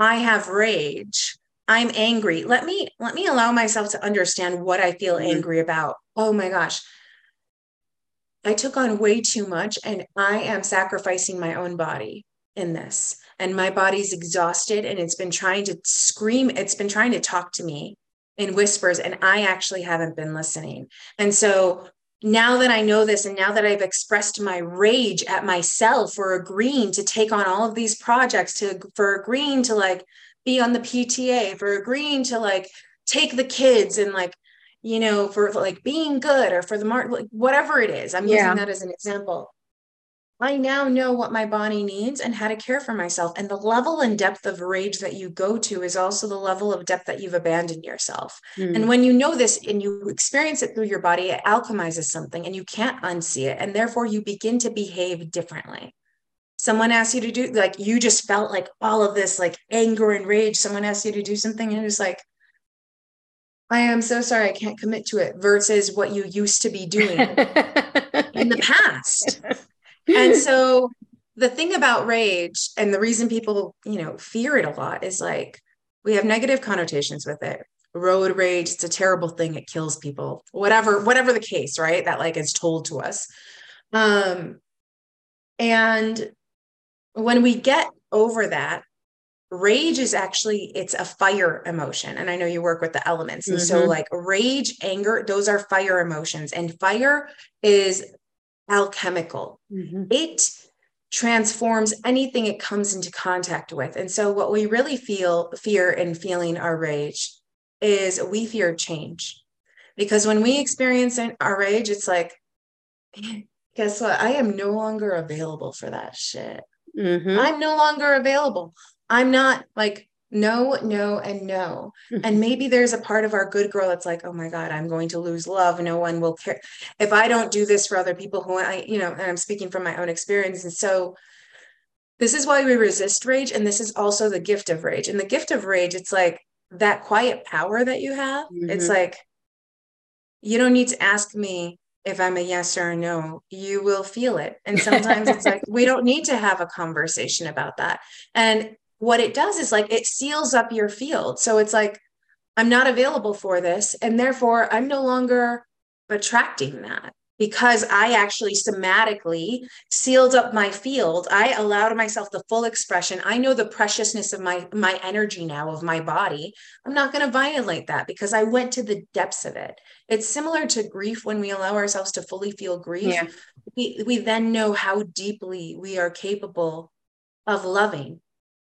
I have rage, I'm angry. Let me allow myself to understand what I feel angry about. Oh my gosh, I took on way too much, and I am sacrificing my own body in this. And my body's exhausted, and it's been trying to scream. It's been trying to talk to me in whispers, and I actually haven't been listening. And so now that I know this, and now that I've expressed my rage at myself for agreeing to take on all of these projects, for agreeing to be on the PTA, for agreeing to take the kids and for being good, or for the mark, whatever it is, I'm using that as an example. I now know what my body needs and how to care for myself. And the level and depth of rage that you go to is also the level of depth that you've abandoned yourself. And when you know this and you experience it through your body, it alchemizes something and you can't unsee it. And therefore you begin to behave differently. Someone asks you to do, you just felt all of this, anger and rage. Someone asks you to do something and it's I am so sorry, I can't commit to it, versus what you used to be doing in the past. And so the thing about rage, and the reason people, fear it a lot, is we have negative connotations with it. Road rage, it's a terrible thing. It kills people, whatever the case, right? That is told to us. And when we get over that, rage is actually, it's a fire emotion. And I know you work with the elements. And so rage, anger, those are fire emotions, and fire is alchemical. It transforms anything it comes into contact with. And so what we really fear in feeling our rage is we fear change, because when we experience our rage, it's guess what? I am no longer available for that shit. Mm-hmm. I'm no longer available. I'm not like, no, no, and no. And maybe there's a part of our good girl that's like, oh my God, I'm going to lose love. No one will care if I don't do this for other people who I, you know, and I'm speaking from my own experience. And so this is why we resist rage. And this is also the gift of rage. And the gift of rage, it's like that quiet power that you have. Mm-hmm. It's like, you don't need to ask me if I'm a yes or a no, you will feel it. And sometimes it's like, we don't need to have a conversation about that. And what it does is like, it seals up your field. So it's like, I'm not available for this. And therefore I'm no longer attracting that because I actually somatically sealed up my field. I allowed myself the full expression. I know the preciousness of my energy now, of my body. I'm not going to violate that because I went to the depths of it. It's similar to grief. When we allow ourselves to fully feel grief, yeah, we then know how deeply we are capable of loving.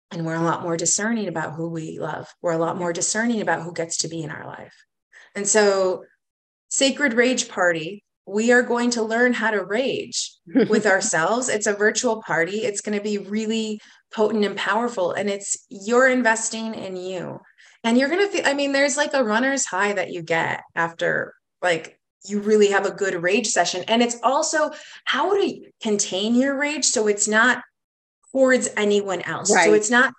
And we're a lot more discerning about who we love. We're a lot more discerning about who gets to be in our life. And so Sacred Rage Party, we are going to learn how to rage with ourselves. It's a virtual party. It's going to be really potent and powerful. And it's, you're investing in you, and you're going to feel, I mean, there's like a runner's high that you get after, like, you really have a good rage session. And it's also how to contain your rage. So it's not towards anyone else. Right. So it's not,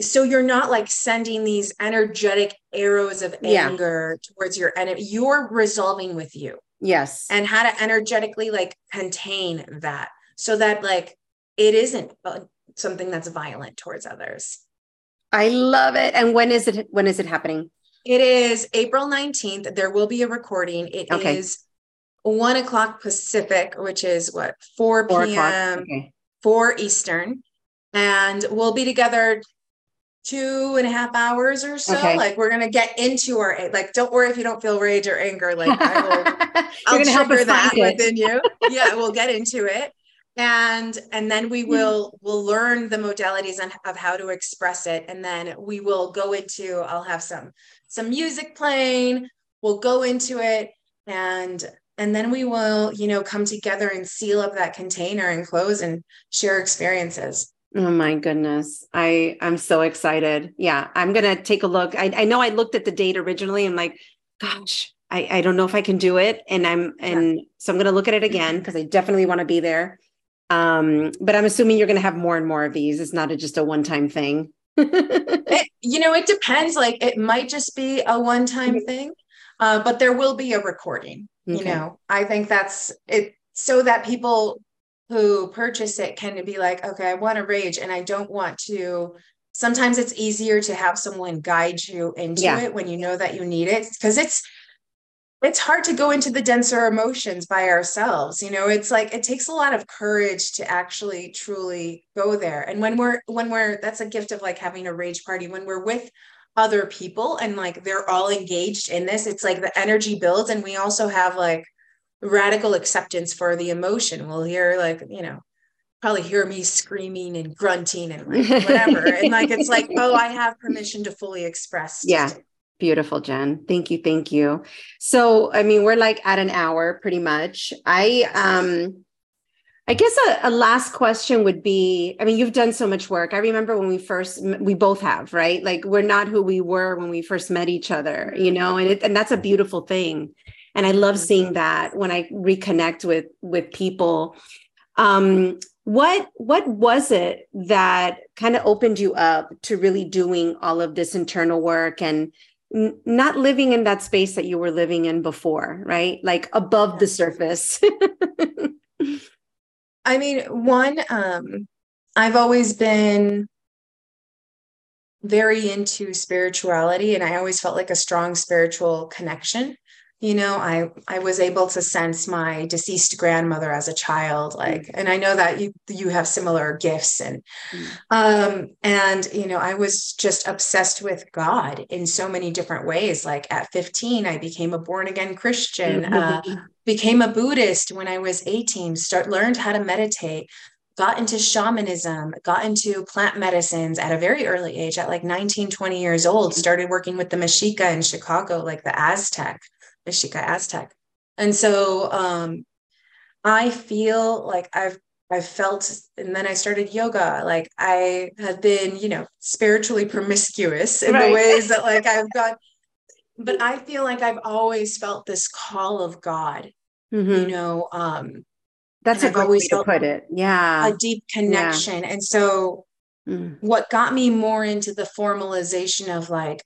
so you're not like sending these energetic arrows of anger towards your enemy. You're resolving with you. Yes. And how to energetically like contain that so that like it isn't something that's violent towards others. I love it. And when is it happening? It is April 19th. There will be a recording. It is 1 o'clock Pacific, which is what? 4 p.m. Okay. 4 Eastern. And we'll be together 2.5 hours or so. Okay. Like we're going to get into our, like, don't worry if you don't feel rage or anger. Like I will, I'll trigger that within you. Yeah. We'll get into it. And then we'll learn the modalities of how to express it. And then we will go into, I'll have some music playing. We'll go into it and then we will, you know, come together and seal up that container and close and share experiences. Oh my goodness. I'm so excited. Yeah. I'm going to take a look. I know I looked at the date originally and like, gosh, I don't know if I can do it. So I'm going to look at it again because I definitely want to be there. But I'm assuming you're going to have more and more of these. It's not just a one-time thing. It depends. Like it might just be a one-time thing, but there will be a recording. Okay. You know, I think that's it so that people who purchase it can be like, okay, I want to rage and I don't want to. Sometimes it's easier to have someone guide you into it when you know that you need it. Cause it's hard to go into the denser emotions by ourselves. You know, it's like, it takes a lot of courage to actually truly go there. And when we're, that's a gift of like having a rage party, when we're with other people and like, they're all engaged in this, it's like the energy builds. And we also have like radical acceptance for the emotion. We'll hear like, you know, probably hear me screaming and grunting and like whatever. And like, it's like, oh, I have permission to fully express. Yeah. Beautiful, Jen. Thank you. Thank you. So, I mean, we're like at an hour pretty much. I guess a last question would be, I mean, you've done so much work. I remember when we both have, right? Like we're not who we were when we first met each other, you know, and that's a beautiful thing. And I love seeing that when I reconnect with people. What was it that kind of opened you up to really doing all of this internal work and not living in that space that you were living in before, right? Like above the surface. I mean, I've always been very into spirituality and I always felt like a strong spiritual connection. You know, I was able to sense my deceased grandmother as a child, like, and I know that you have similar gifts and, you know, I was just obsessed with God in so many different ways. Like at 15, I became a born again Christian, became a Buddhist when I was 18, learned how to meditate, got into shamanism, got into plant medicines at a very early age at like 19, 20 years old, started working with the Mexica in Chicago, like the Aztec. And so, I feel like I've felt, and then I started yoga. Like I have been, you know, spiritually promiscuous in the ways that like I've got, but I feel like I've always felt this call of God, you know, that's a good way to put it. Yeah. A deep connection. Yeah. And so what got me more into the formalization of like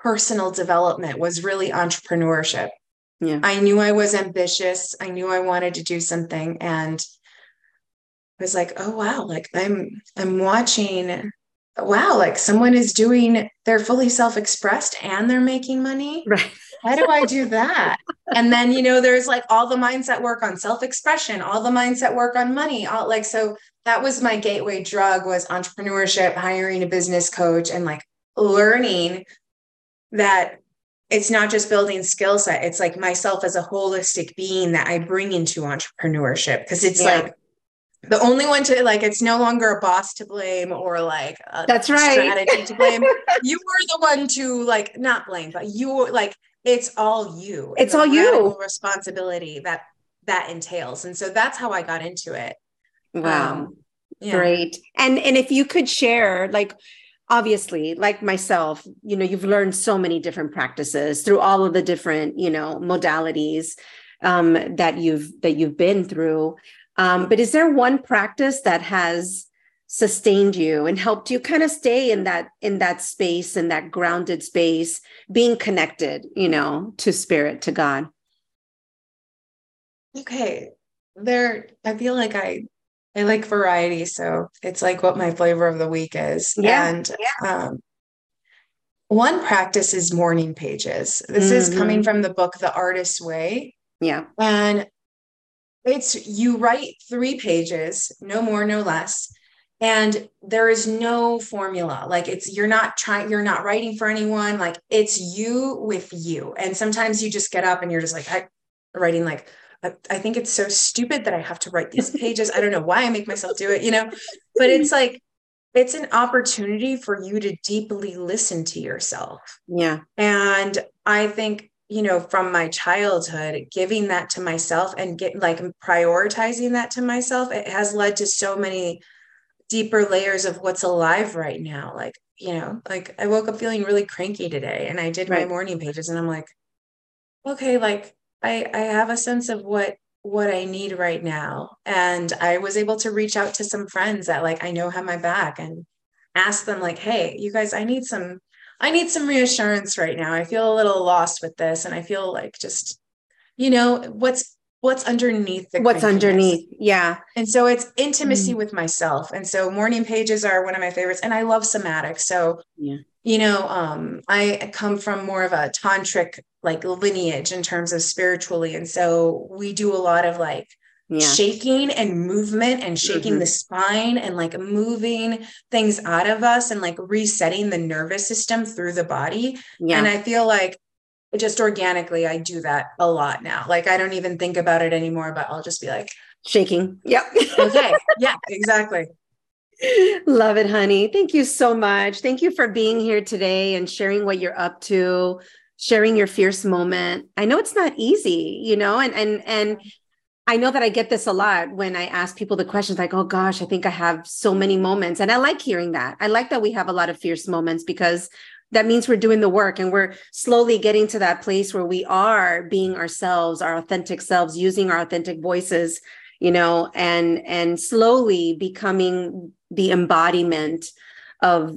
personal development was really entrepreneurship. Yeah. I knew I was ambitious. I knew I wanted to do something. And I was like, oh, wow. Like I'm watching, wow. Like someone is doing, they're fully self-expressed and they're making money. Right. How do I do that? And then, you know, there's like all the mindset work on self-expression, all the mindset work on money. All like, so that was my gateway drug was entrepreneurship, hiring a business coach and like learning that it's not just building skill set. It's like myself as a holistic being that I bring into entrepreneurship. Cause it's like the only one to like, it's no longer a boss to blame or like, that's right. Strategy to blame. You were the one to like, not blame, but you were like, it's all you. It's all you. Responsibility that entails. And so that's how I got into it. Wow. Yeah. Great. And if you could share, like, obviously, like myself, you know, you've learned so many different practices through all of the different, you know, modalities that you've been through. But is there one practice that has sustained you and helped you kind of stay in that space, in that grounded space, being connected, you know, to spirit, to God? Okay. I feel like I like variety. So it's like what my flavor of the week is. Yeah, and one practice is morning pages. This is coming from the book, The Artist's Way. Yeah. And you write 3 pages, no more, no less. And there is no formula. Like you're not writing for anyone. Like it's you with you. And sometimes you just get up and you're just like, writing like, I think it's so stupid that I have to write these pages. I don't know why I make myself do it, you know, but it's like, it's an opportunity for you to deeply listen to yourself. Yeah. And I think, you know, from my childhood, giving that to myself and prioritizing that to myself, it has led to so many deeper layers of what's alive right now. Like, you know, like I woke up feeling really cranky today and I did my morning pages and I'm like, okay, like, I have a sense of what I need right now. And I was able to reach out to some friends that like, I know have my back and ask them like, hey, you guys, I need some reassurance right now. I feel a little lost with this. And I feel like just, you know, what's underneath the what's crankiness. Underneath. Yeah. And so it's intimacy with myself. And so morning pages are one of my favorites and I love somatic. So, you know, I come from more of a tantric like lineage in terms of spiritually. And so we do a lot of like shaking and movement and shaking the spine and like moving things out of us and like resetting the nervous system through the body. Yeah. And I feel like just organically, I do that a lot now. Like, I don't even think about it anymore, but I'll just be like shaking. Yep. Okay. Yeah, exactly. Love it, honey. Thank you so much. Thank you for being here today and sharing what you're up to, sharing your fierce moment. I know it's not easy, you know, and I know that I get this a lot when I ask people the questions like, oh gosh, I think I have so many moments. And I like hearing that. I like that we have a lot of fierce moments because that means we're doing the work and we're slowly getting to that place where we are being ourselves, our authentic selves, using our authentic voices, you know, and slowly becoming the embodiment of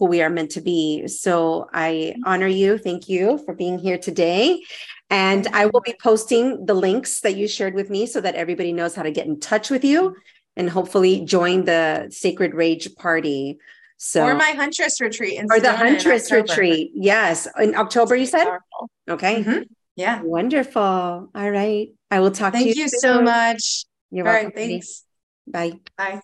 who we are meant to be. So I honor you. Thank you for being here today. And I will be posting the links that you shared with me so that everybody knows how to get in touch with you and hopefully join the Sacred Rage Party. So, or my Huntress Retreat. Or the Huntress Retreat. Yes. In October, you said? Powerful. Okay. Mm-hmm. Yeah. Wonderful. All right. I will talk to you. Thank you so much. You're welcome. All right. Thanks. Bye. Bye.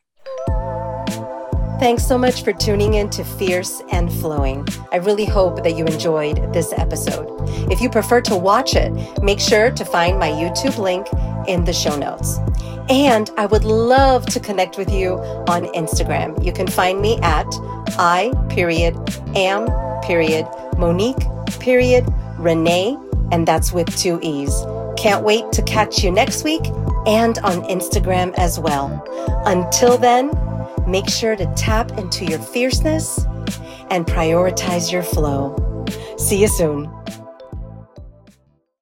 Thanks so much for tuning in to Fierce and Flowing. I really hope that you enjoyed this episode. If you prefer to watch it, make sure to find my YouTube link in the show notes. And I would love to connect with you on Instagram. You can find me at I.am.Monique.Renee, and that's with 2 E's. Can't wait to catch you next week and on Instagram as well. Until then, make sure to tap into your fierceness and prioritize your flow. See you soon.